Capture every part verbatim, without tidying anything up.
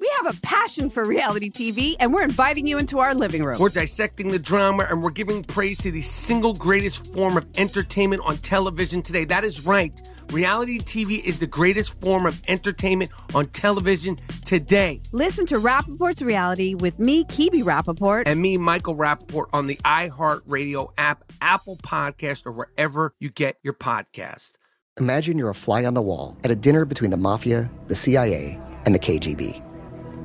We have a passion for reality T V, and we're inviting you into our living room. We're dissecting the drama, and we're giving praise to the single greatest form of entertainment on television today. That is right. Reality T V is the greatest form of entertainment on television today. Listen to Rappaport's Reality with me, Kibi Rappaport. And me, Michael Rappaport, on the iHeartRadio app, Apple Podcast, or wherever you get your podcast. Imagine you're a fly on the wall at a dinner between the mafia, the C I A, and the K G B.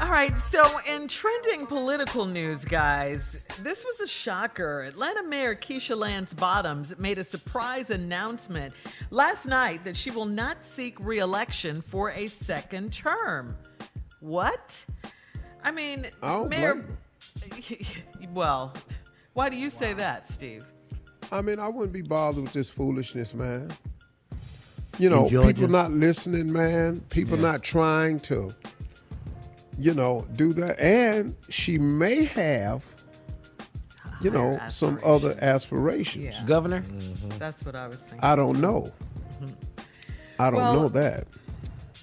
All right, so in trending political news, guys, this was a shocker. Atlanta Mayor Keisha Lance Bottoms made a surprise announcement last night that she will not seek re-election for a second term. What? I mean, I Mayor... Well, why do you say wow. that, Steve? I mean, I wouldn't be bothered with this foolishness, man. You know, people not listening, man. People yeah. not trying to... you know, do that. And she may have, you know, some other aspirations. Yeah. Governor? Mm-hmm. That's what I was thinking. I don't know. Mm-hmm. I don't well, know that.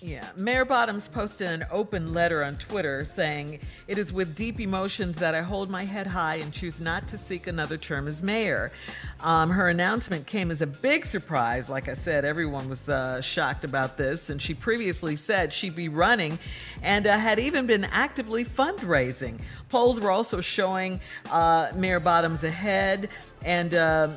Yeah. Mayor Bottoms posted an open letter on Twitter saying, "It is with deep emotions that I hold my head high and choose not to seek another term as mayor." Um, her announcement came as a big surprise. Like I said, everyone was uh, shocked about this. And she previously said she'd be running and uh, had even been actively fundraising. Polls were also showing uh, Mayor Bottoms ahead, and uh,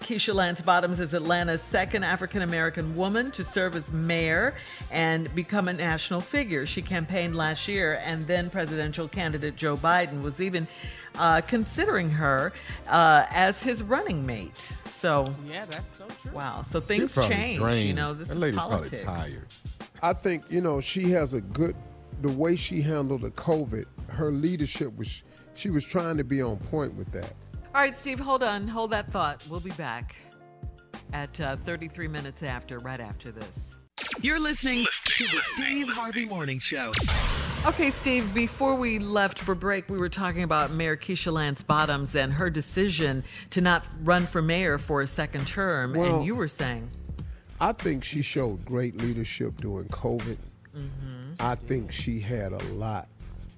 Keisha Lance Bottoms is Atlanta's second African-American woman to serve as mayor and become a national figure. She campaigned last year, and then presidential candidate Joe Biden was even uh, considering her uh, as his running mate. So yeah, that's so true. Wow. So things change. Drained. You know, this that is politics. Probably tired. I think, you know, she has a good, the way she handled the COVID, her leadership was, she was trying to be on point with that. All right, Steve, hold on. Hold that thought. We'll be back at uh, thirty-three minutes after, right after this. You're listening to the Steve Harvey Morning Show. Okay, Steve, before we left for break, we were talking about Mayor Keisha Lance Bottoms and her decision to not run for mayor for a second term. Well, and you were saying. I think she showed great leadership during COVID. Mm-hmm. I think she had a lot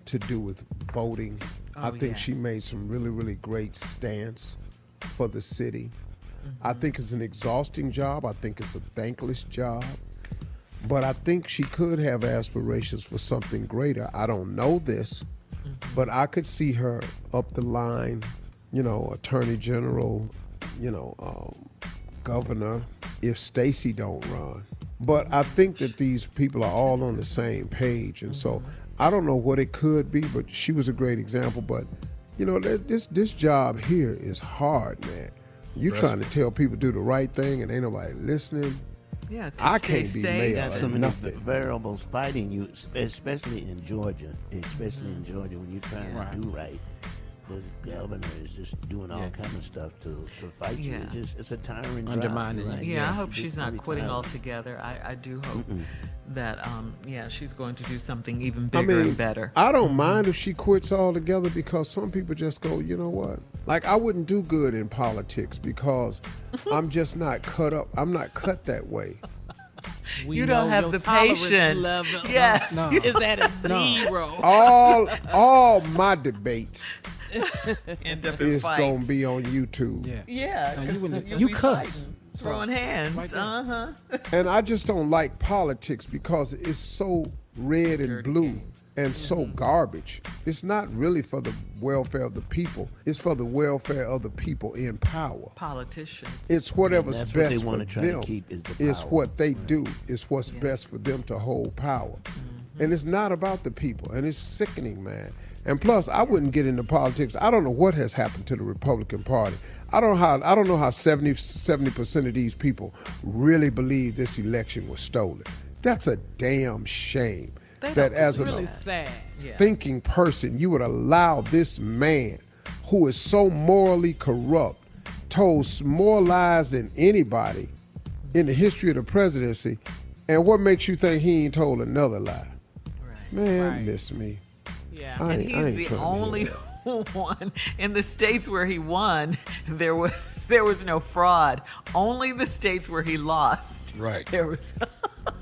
to do with voting. Oh, I think yeah. she made some really, really great stance for the city. Mm-hmm. I think it's an exhausting job. I think it's a thankless job. But I think she could have aspirations for something greater. I don't know this, mm-hmm. but I could see her up the line, you know, attorney general, you know, um, governor, if Stacey don't run. But I think that these people are all on the same page. And so I don't know what it could be, but she was a great example. But, you know, this this job here is hard, man. You're trying to tell people to do the right thing and ain't nobody listening. Yeah, I can't be mayor or nothing. Variables fighting you, especially in Georgia, especially in Georgia when you're trying right. to do right. The governor is just doing all yeah. kind of stuff to, to fight you. Yeah. It's, just, it's a tyrant. Undermining. Right? Yeah, yeah, I hope she's not quitting tired. altogether. I, I do hope Mm-mm. that, um, yeah, she's going to do something even bigger I mean, and better. I don't mm-hmm. mind if she quits altogether, because some people just go, you know what? Like, I wouldn't do good in politics because I'm just not cut up. I'm not cut that way. We you don't have the patience. Level. Yes. No. Is that a zero? No. All, all my debates. It's gonna be on YouTube. Yeah, yeah. No, you, wouldn't, you cuss, fighting, throwing so, hands. Right uh huh. And I just don't like politics because it's so red and blue game. and mm-hmm. so garbage. It's not really for the welfare of the people. It's for the welfare of the people in power. Politicians. It's whatever's best what they for try them. To keep is the power. It's what they right. do. It's what's yeah. best for them to hold power. Mm-hmm. And it's not about the people. And it's sickening, man. And plus, I wouldn't get into politics. I don't know what has happened to the Republican Party. I don't know how, I don't know how seventy percent of these people really believe this election was stolen. That's a damn shame. They that as really a thinking yeah. person, you would allow this man who is so morally corrupt, told more lies than anybody in the history of the presidency. And what makes you think he ain't told another lie? Right. Man, right. miss me. Yeah. And he's the only one in the states where he won. There was there was no fraud. Only the states where he lost. Right. There was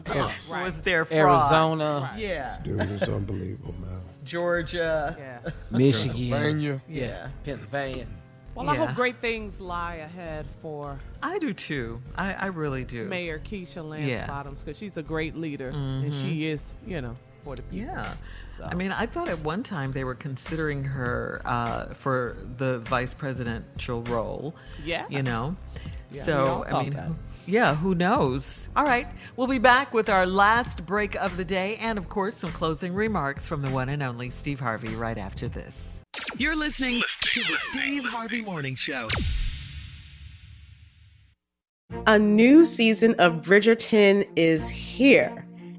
yeah. right. was there fraud. Arizona. Right. Yeah. This dude is unbelievable, man. Georgia. Yeah. Michigan. Pennsylvania. Yeah. yeah. Pennsylvania. Well, yeah. I hope great things lie ahead for. I do too. I, I really do. Mayor Keisha Lance yeah. Bottoms, because she's a great leader, mm-hmm. and she is, you know, for the people. Yeah. So. I mean, I thought at one time they were considering her uh, for the vice presidential role. Yeah. You know? Yeah. So, I mean, that. yeah, who knows? All right. We'll be back with our last break of the day and, of course, some closing remarks from the one and only Steve Harvey right after this. You're listening to the Steve Harvey Morning Show. A new season of Bridgerton is here.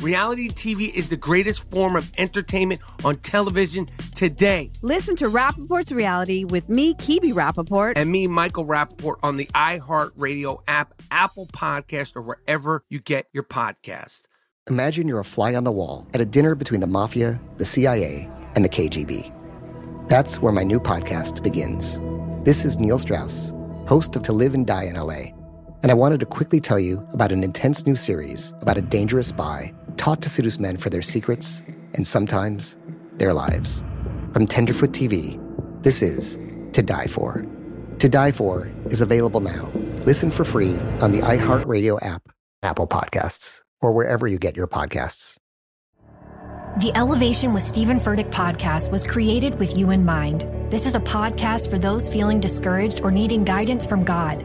Reality T V is the greatest form of entertainment on television today. Listen to Rappaport's Reality with me, Kibi Rappaport. And me, Michael Rappaport, on the iHeartRadio app, Apple Podcast, or wherever you get your podcast. Imagine you're a fly on the wall at a dinner between the mafia, the C I A, and the K G B. That's where my new podcast begins. This is Neil Strauss, host of To Live and Die in L A, and I wanted to quickly tell you about an intense new series about a dangerous spy taught to seduce men for their secrets and sometimes their lives. From Tenderfoot T V, this is To Die For. To Die For is available now. Listen for free on the iHeartRadio app, Apple Podcasts, or wherever you get your podcasts. The Elevation with Stephen Furtick podcast was created with you in mind. This is a podcast for those feeling discouraged or needing guidance from God.